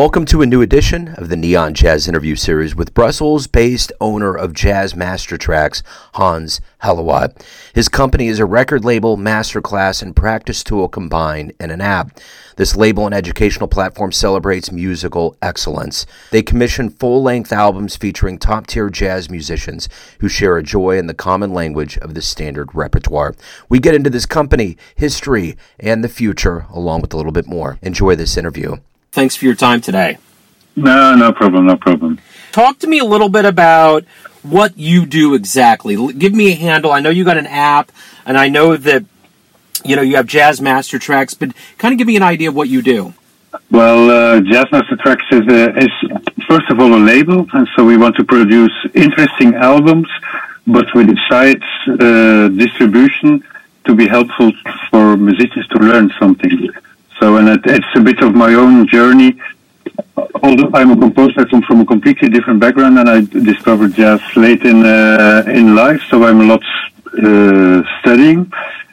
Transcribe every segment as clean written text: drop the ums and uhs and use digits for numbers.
Welcome to a new edition of the Neon Jazz interview series with Brussels-based owner of Jazz Master Tracks, Hans Hallowatt. His company is a record label, masterclass, and practice tool combined in an app. This label and educational platform celebrates musical excellence. They commission full-length albums featuring top-tier jazz musicians who share a joy in the common language of the standard repertoire. We get into this company, history, and the future, along with a little bit more. Enjoy this interview. Thanks for your time today. No problem. Talk to me a little bit about what you do exactly. Give me a handle. I know you got an app, and I know that you have Jazz Master Tracks, but kind of give me an idea of what you do. Well, Jazz Master Tracks is first of all a label, and so we want to produce interesting albums, but we decide distribution to be helpful for musicians to learn something. So, and it's a bit of my own journey. Although I'm a composer, I come from a completely different background, and I discovered jazz late in life. So I'm a lot studying,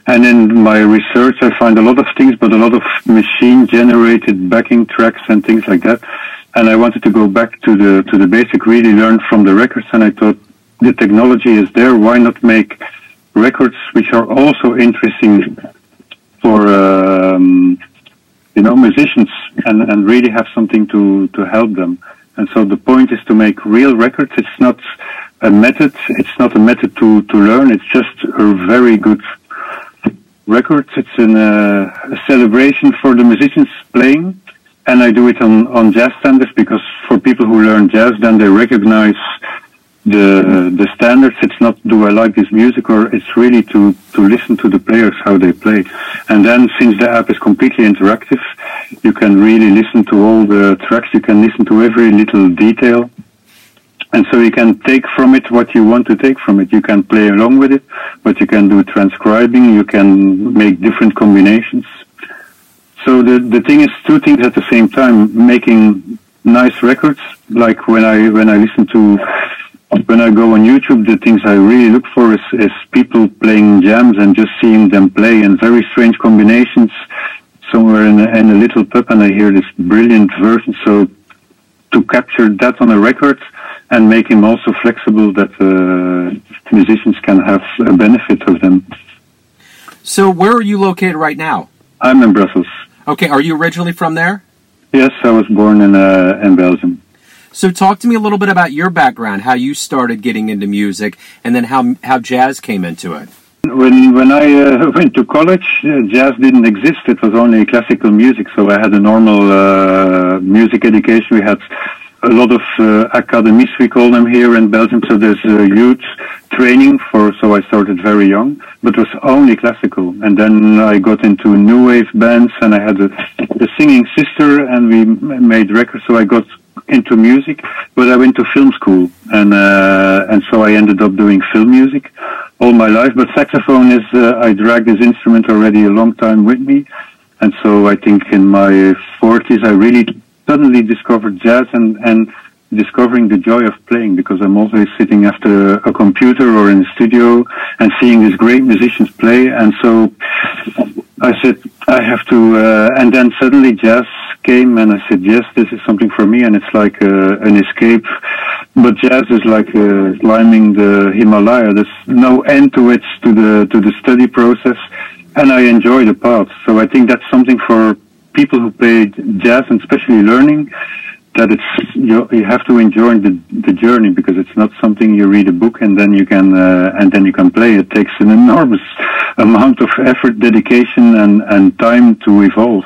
and in my research, I find a lot of things, but a lot of machine-generated backing tracks and things like that. And I wanted to go back to the basic, really learn from the records. And I thought the technology is there. Why not make records which are also interesting for musicians and really have something to help them. And so the point is to make real records. It's not a method. It's not a method to learn. It's just a very good record. It's a celebration for the musicians playing. And I do it on jazz standards, because for people who learn jazz, then they recognize the standards. It's not, do I like this music, or it's really to listen to the players, how they play. And then, since the app is completely interactive, you can really listen to all the tracks, you can listen to every little detail, and so you can take from it what you want to take from it. You can play along with it, but you can do transcribing, you can make different combinations. So the thing is, two things at the same time: making nice records, like when I listen to, when I go on YouTube, the things I really look for is people playing jams and just seeing them play in very strange combinations somewhere in a little pub, and I hear this brilliant version. So to capture that on a record and make him also flexible, that musicians can have a benefit of them. So where are you located right now? I'm in Brussels. Okay, are you originally from there? Yes, I was born in Belgium. So talk to me a little bit about your background, how you started getting into music, and then how jazz came into it. When I went to college, jazz didn't exist. It was only classical music, so I had a normal music education. We had a lot of academies, we call them here in Belgium, so there's huge training for, so I started very young, but it was only classical. And then I got into new wave bands, and I had a singing sister, and we made records, so I got into music. But I went to film school, and so I ended up doing film music all my life. But saxophone is, I drag this instrument already a long time with me, and so I think in my 40s I really suddenly discovered jazz and discovering the joy of playing, because I'm always sitting after a computer or in a studio and seeing these great musicians play. And so I said, I have to, and then suddenly jazz came, and I said, yes, this is something for me, and it's like an escape. But jazz is like climbing the Himalaya. There's no end to it, to the study process, and I enjoy the path. So I think that's something for people who play jazz, and especially learning, that it's, you have to enjoy the journey, because it's not something you read a book and then you can play. It takes an enormous amount of effort, dedication, and time to evolve.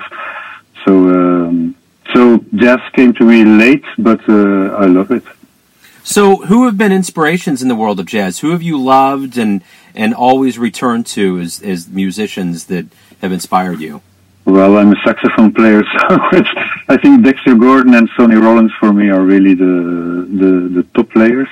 So so jazz came to me late, but I love it. So who have been inspirations in the world of jazz? Who have you loved and always returned to as musicians that have inspired you? Well, I'm a saxophone player, so I think Dexter Gordon and Sonny Rollins for me are really the top players.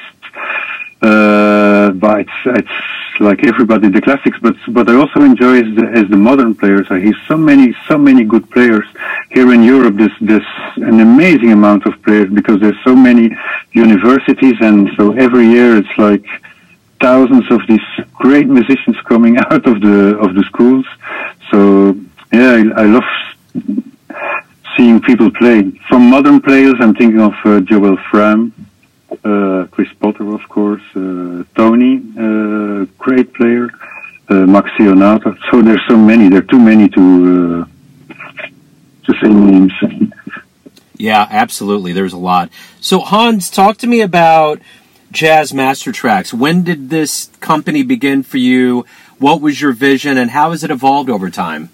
But it's like everybody, the classics. But I also enjoy is the modern players. I hear so many good players here in Europe. There's an amazing amount of players, because there's so many universities, and so every year it's like thousands of these great musicians coming out of the schools. So. Yeah, I love seeing people play. From modern players, I'm thinking of Joel Fram, Chris Potter, of course, Tony, great player, Maxionata. So there's so many. There are too many to say names. Yeah, absolutely. There's a lot. So Hans, talk to me about Jazz Master Tracks. When did this company begin for you? What was your vision, and how has it evolved over time?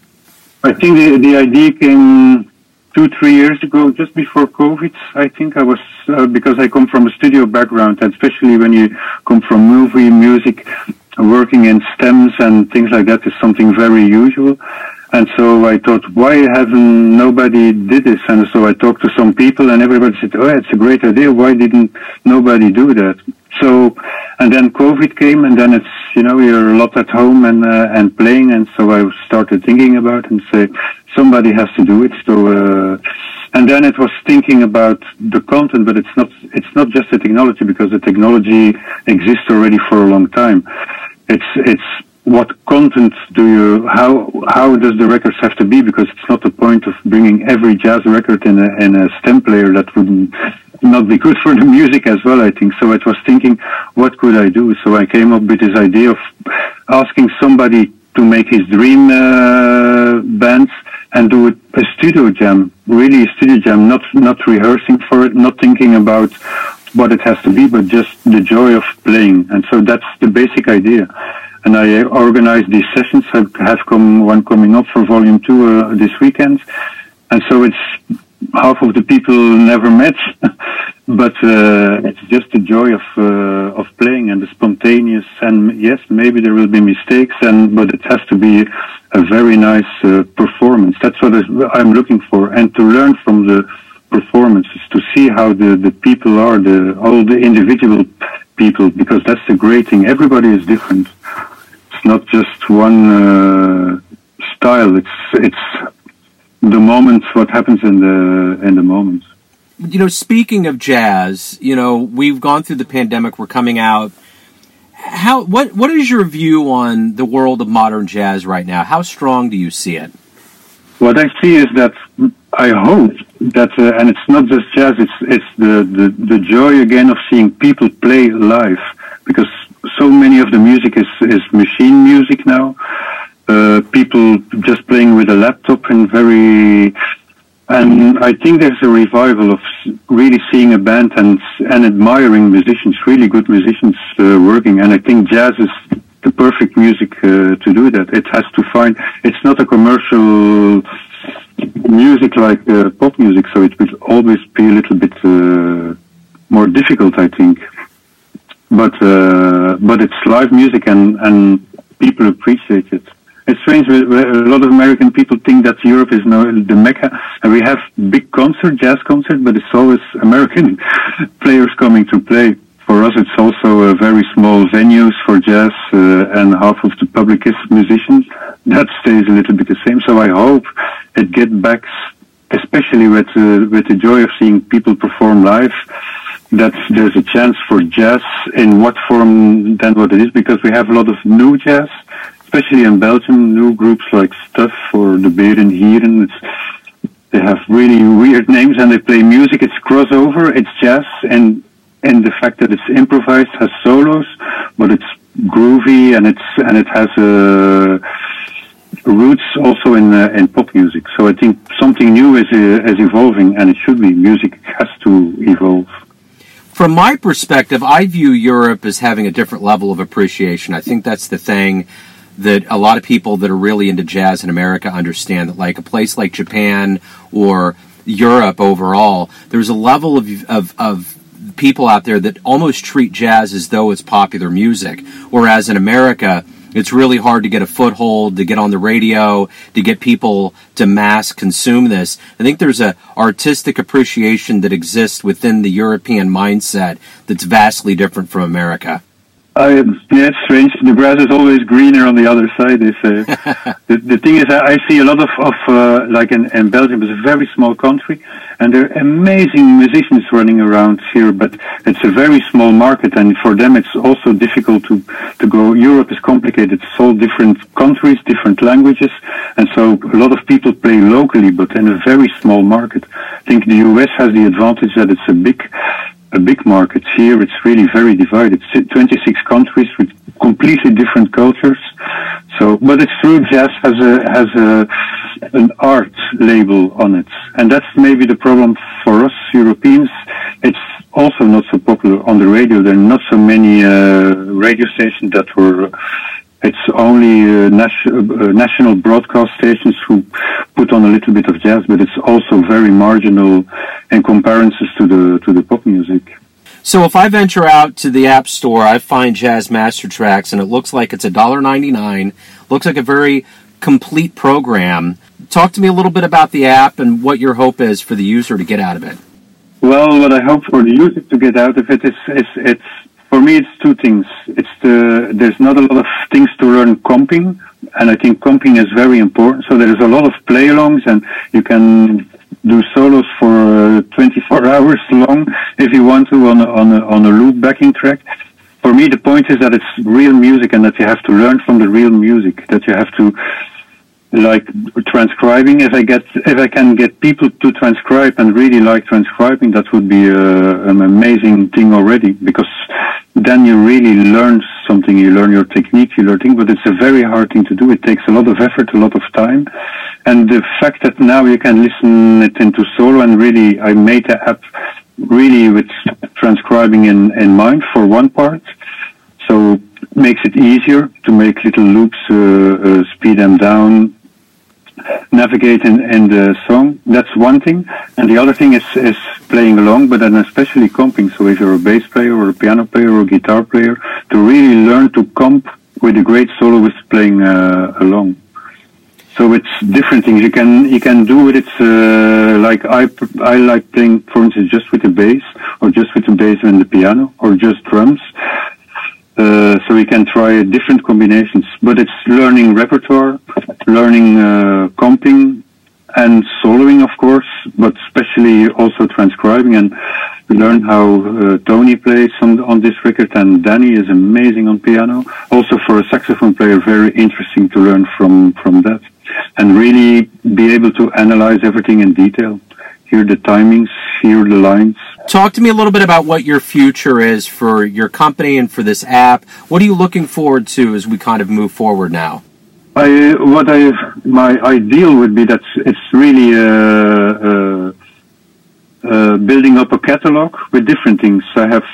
I think the idea came 2-3 years ago, just before COVID. I think I was, because I come from a studio background, and especially when you come from movie, music, working in stems and things like that is something very usual. And so I thought, why haven't nobody did this? And so I talked to some people, and everybody said, oh, it's a great idea. Why didn't nobody do that? So, and then COVID came, and then it's, you know, you're a lot at home and playing, and so I started thinking about it and say, somebody has to do it. So, and then it was thinking about the content, but it's not just the technology, because the technology exists already for a long time. It's what content do you, how does the records have to be? Because it's not the point of bringing every jazz record in a stem player. That would not be good for the music as well, I think. So I was thinking, what could I do? So I came up with this idea of asking somebody to make his dream bands and do a studio jam, really a studio jam, not rehearsing for it, not thinking about what it has to be, but just the joy of playing. And so that's the basic idea. And I organized these sessions. I have one coming up for volume 2 this weekend. And so it's half of the people never met, but it's just the joy of playing and the spontaneous. And yes, maybe there will be mistakes, but it has to be a very nice performance. That's what I'm looking for, and to learn from the performances, to see how the people are, all the individual people, because that's the great thing. Everybody is different. Not just one style. It's the moments, what happens in the moments. You know, speaking of jazz, you know, we've gone through the pandemic. We're coming out. What is your view on the world of modern jazz right now? How strong do you see it? What I see is that I hope that, and it's not just jazz. It's the joy again of seeing people play live, because so many of the music is machine music now. People just playing with a laptop and I think there's a revival of really seeing a band and admiring musicians, really good musicians working. And I think jazz is the perfect music to do that. It has to find, it's not a commercial music like pop music, so it will always be a little bit more difficult, I think. But it's live music and people appreciate it. It's strange. A lot of American people think that Europe is now the mecca, and we have big concert, jazz concert, but it's always American players coming to play. For us, it's also a very small venues for jazz, and half of the public is musicians. That stays a little bit the same. So I hope it gets back, especially with the joy of seeing people perform live, that there's a chance for jazz in what form than what it is, because we have a lot of new jazz, especially in Belgium, new groups like Stuff or De Beeren Hieren. They have really weird names and they play music. It's crossover, it's jazz, and the fact that it's improvised, has solos, but it's groovy and it has roots also in pop music. So I think something new is evolving, and it should be. Music has to evolve. From my perspective, I view Europe as having a different level of appreciation. I think that's the thing that a lot of people that are really into jazz in America understand, that like a place like Japan or Europe overall, there's a level of people out there that almost treat jazz as though it's popular music, whereas in America, it's really hard to get a foothold, to get on the radio, to get people to mass consume this. I think there's an artistic appreciation that exists within the European mindset that's vastly different from America. Yeah, it's strange. The grass is always greener on the other side. They say. The thing is, I see a lot of like in Belgium, it's a very small country, and there are amazing musicians running around here. But it's a very small market, and for them, it's also difficult to go. Europe is complicated. It's all different countries, different languages, and so a lot of people play locally, but in a very small market. I think the US has the advantage that it's a big market. Here it's really very divided. 26 countries with completely different cultures. So, but it's true, jazz has an art label on it, and that's maybe the problem for us Europeans. It's also not so popular on the radio. There are not so many radio stations that were. It's only national broadcast stations who put on a little bit of jazz, but it's also very marginal in comparisons to the pop music. So if I venture out to the App Store, I find Jazz Master Tracks, and it looks like it's $1.99. Looks like a very complete program. Talk to me a little bit about the app and what your hope is for the user to get out of it. Well, what I hope for the user to get out of it is for me, it's two things. There's not a lot of things to learn comping, and I think comping is very important. So there's a lot of play-alongs, and you can do solos for 24 hours long if you want to on a loop backing track. For me, the point is that it's real music, and that you have to learn from the real music. That you have to like transcribing. If I can get people to transcribe and really like transcribing, that would be an amazing thing already, because then you really learn something. You learn your technique, you learn things, but it's a very hard thing to do. It takes a lot of effort, a lot of time. And the fact that now you can listen it into solo, and really, I made the app really with transcribing in mind for one part. So makes it easier to make little loops, speed them down, navigate in the song. That's one thing. And the other thing is playing along, but then especially comping. So if you're a bass player or a piano player or a guitar player, to really learn to comp with a great soloist playing along. So it's different things. You can do it. It's like I like playing, for instance, just with the bass, or just with the bass and the piano, or just drums. So we can try different combinations, but it's learning repertoire, learning comping, and soloing, of course, but especially also transcribing, and learn how Tony plays on this record, and Danny is amazing on piano. Also for a saxophone player, very interesting to learn from that, and really be able to analyze everything in detail. Hear the timings, hear the lines. Talk to me a little bit about what your future is for your company and for this app. What are you looking forward to as we kind of move forward now? My ideal would be that it's really building up a catalog with different things. I have,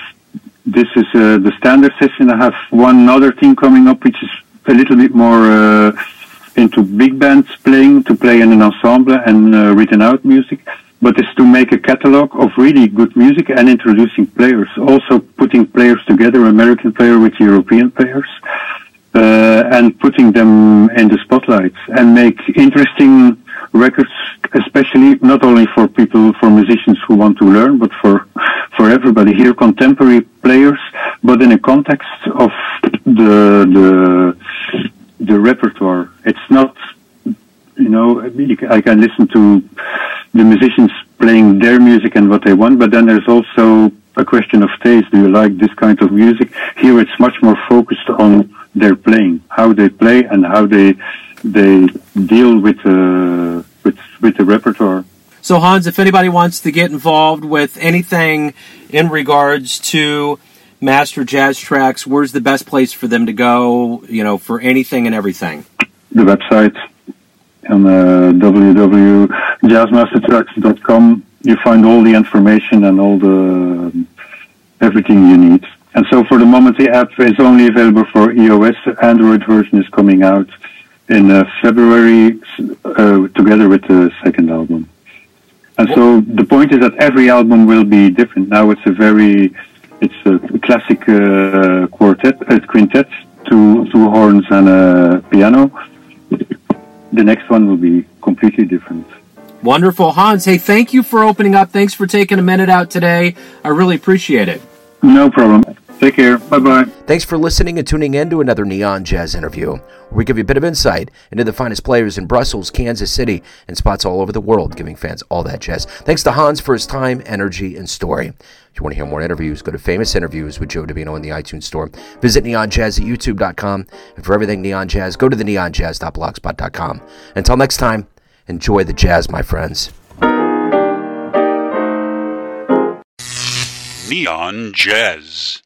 this is the standard session. I have one other thing coming up, which is a little bit more into big bands playing, to play in an ensemble and written out music. But it's to make a catalog of really good music and introducing players. Also putting players together, American player with European players, and putting them in the spotlight, and make interesting records, especially not only for people, for musicians who want to learn, but for everybody here, contemporary players, but in a context of the repertoire. It's not, you know, I can listen to the musicians playing their music and what they want, but then there's also a question of taste. Do you like this kind of music? Here it's much more focused on their playing, how they play, and how they deal with the repertoire. So Hans, if anybody wants to get involved with anything in regards to Master Jazz Tracks, where's the best place for them to go, you know, for anything and everything? The website. On www.jazzmastertracks.com, you find all the information and all the everything you need. And so for the moment, the app is only available for iOS. The Android version is coming out in February, together with the second album. And so the point is that every album will be different. Now it's a classic quintet, two horns and a piano. The next one will be completely different. Wonderful. Hans, hey, thank you for opening up. Thanks for taking a minute out today. I really appreciate it. No problem. Take care. Bye-bye. Thanks for listening and tuning in to another Neon Jazz interview, where we give you a bit of insight into the finest players in Brussels, Kansas City, and spots all over the world, giving fans all that jazz. Thanks to Hans for his time, energy, and story. If you want to hear more interviews, go to Famous Interviews with Joe DiBino in the iTunes Store. Visit neonjazz at youtube.com. And for everything Neon Jazz, go to the neonjazz.blogspot.com. Until next time, enjoy the jazz, my friends. Neon Jazz.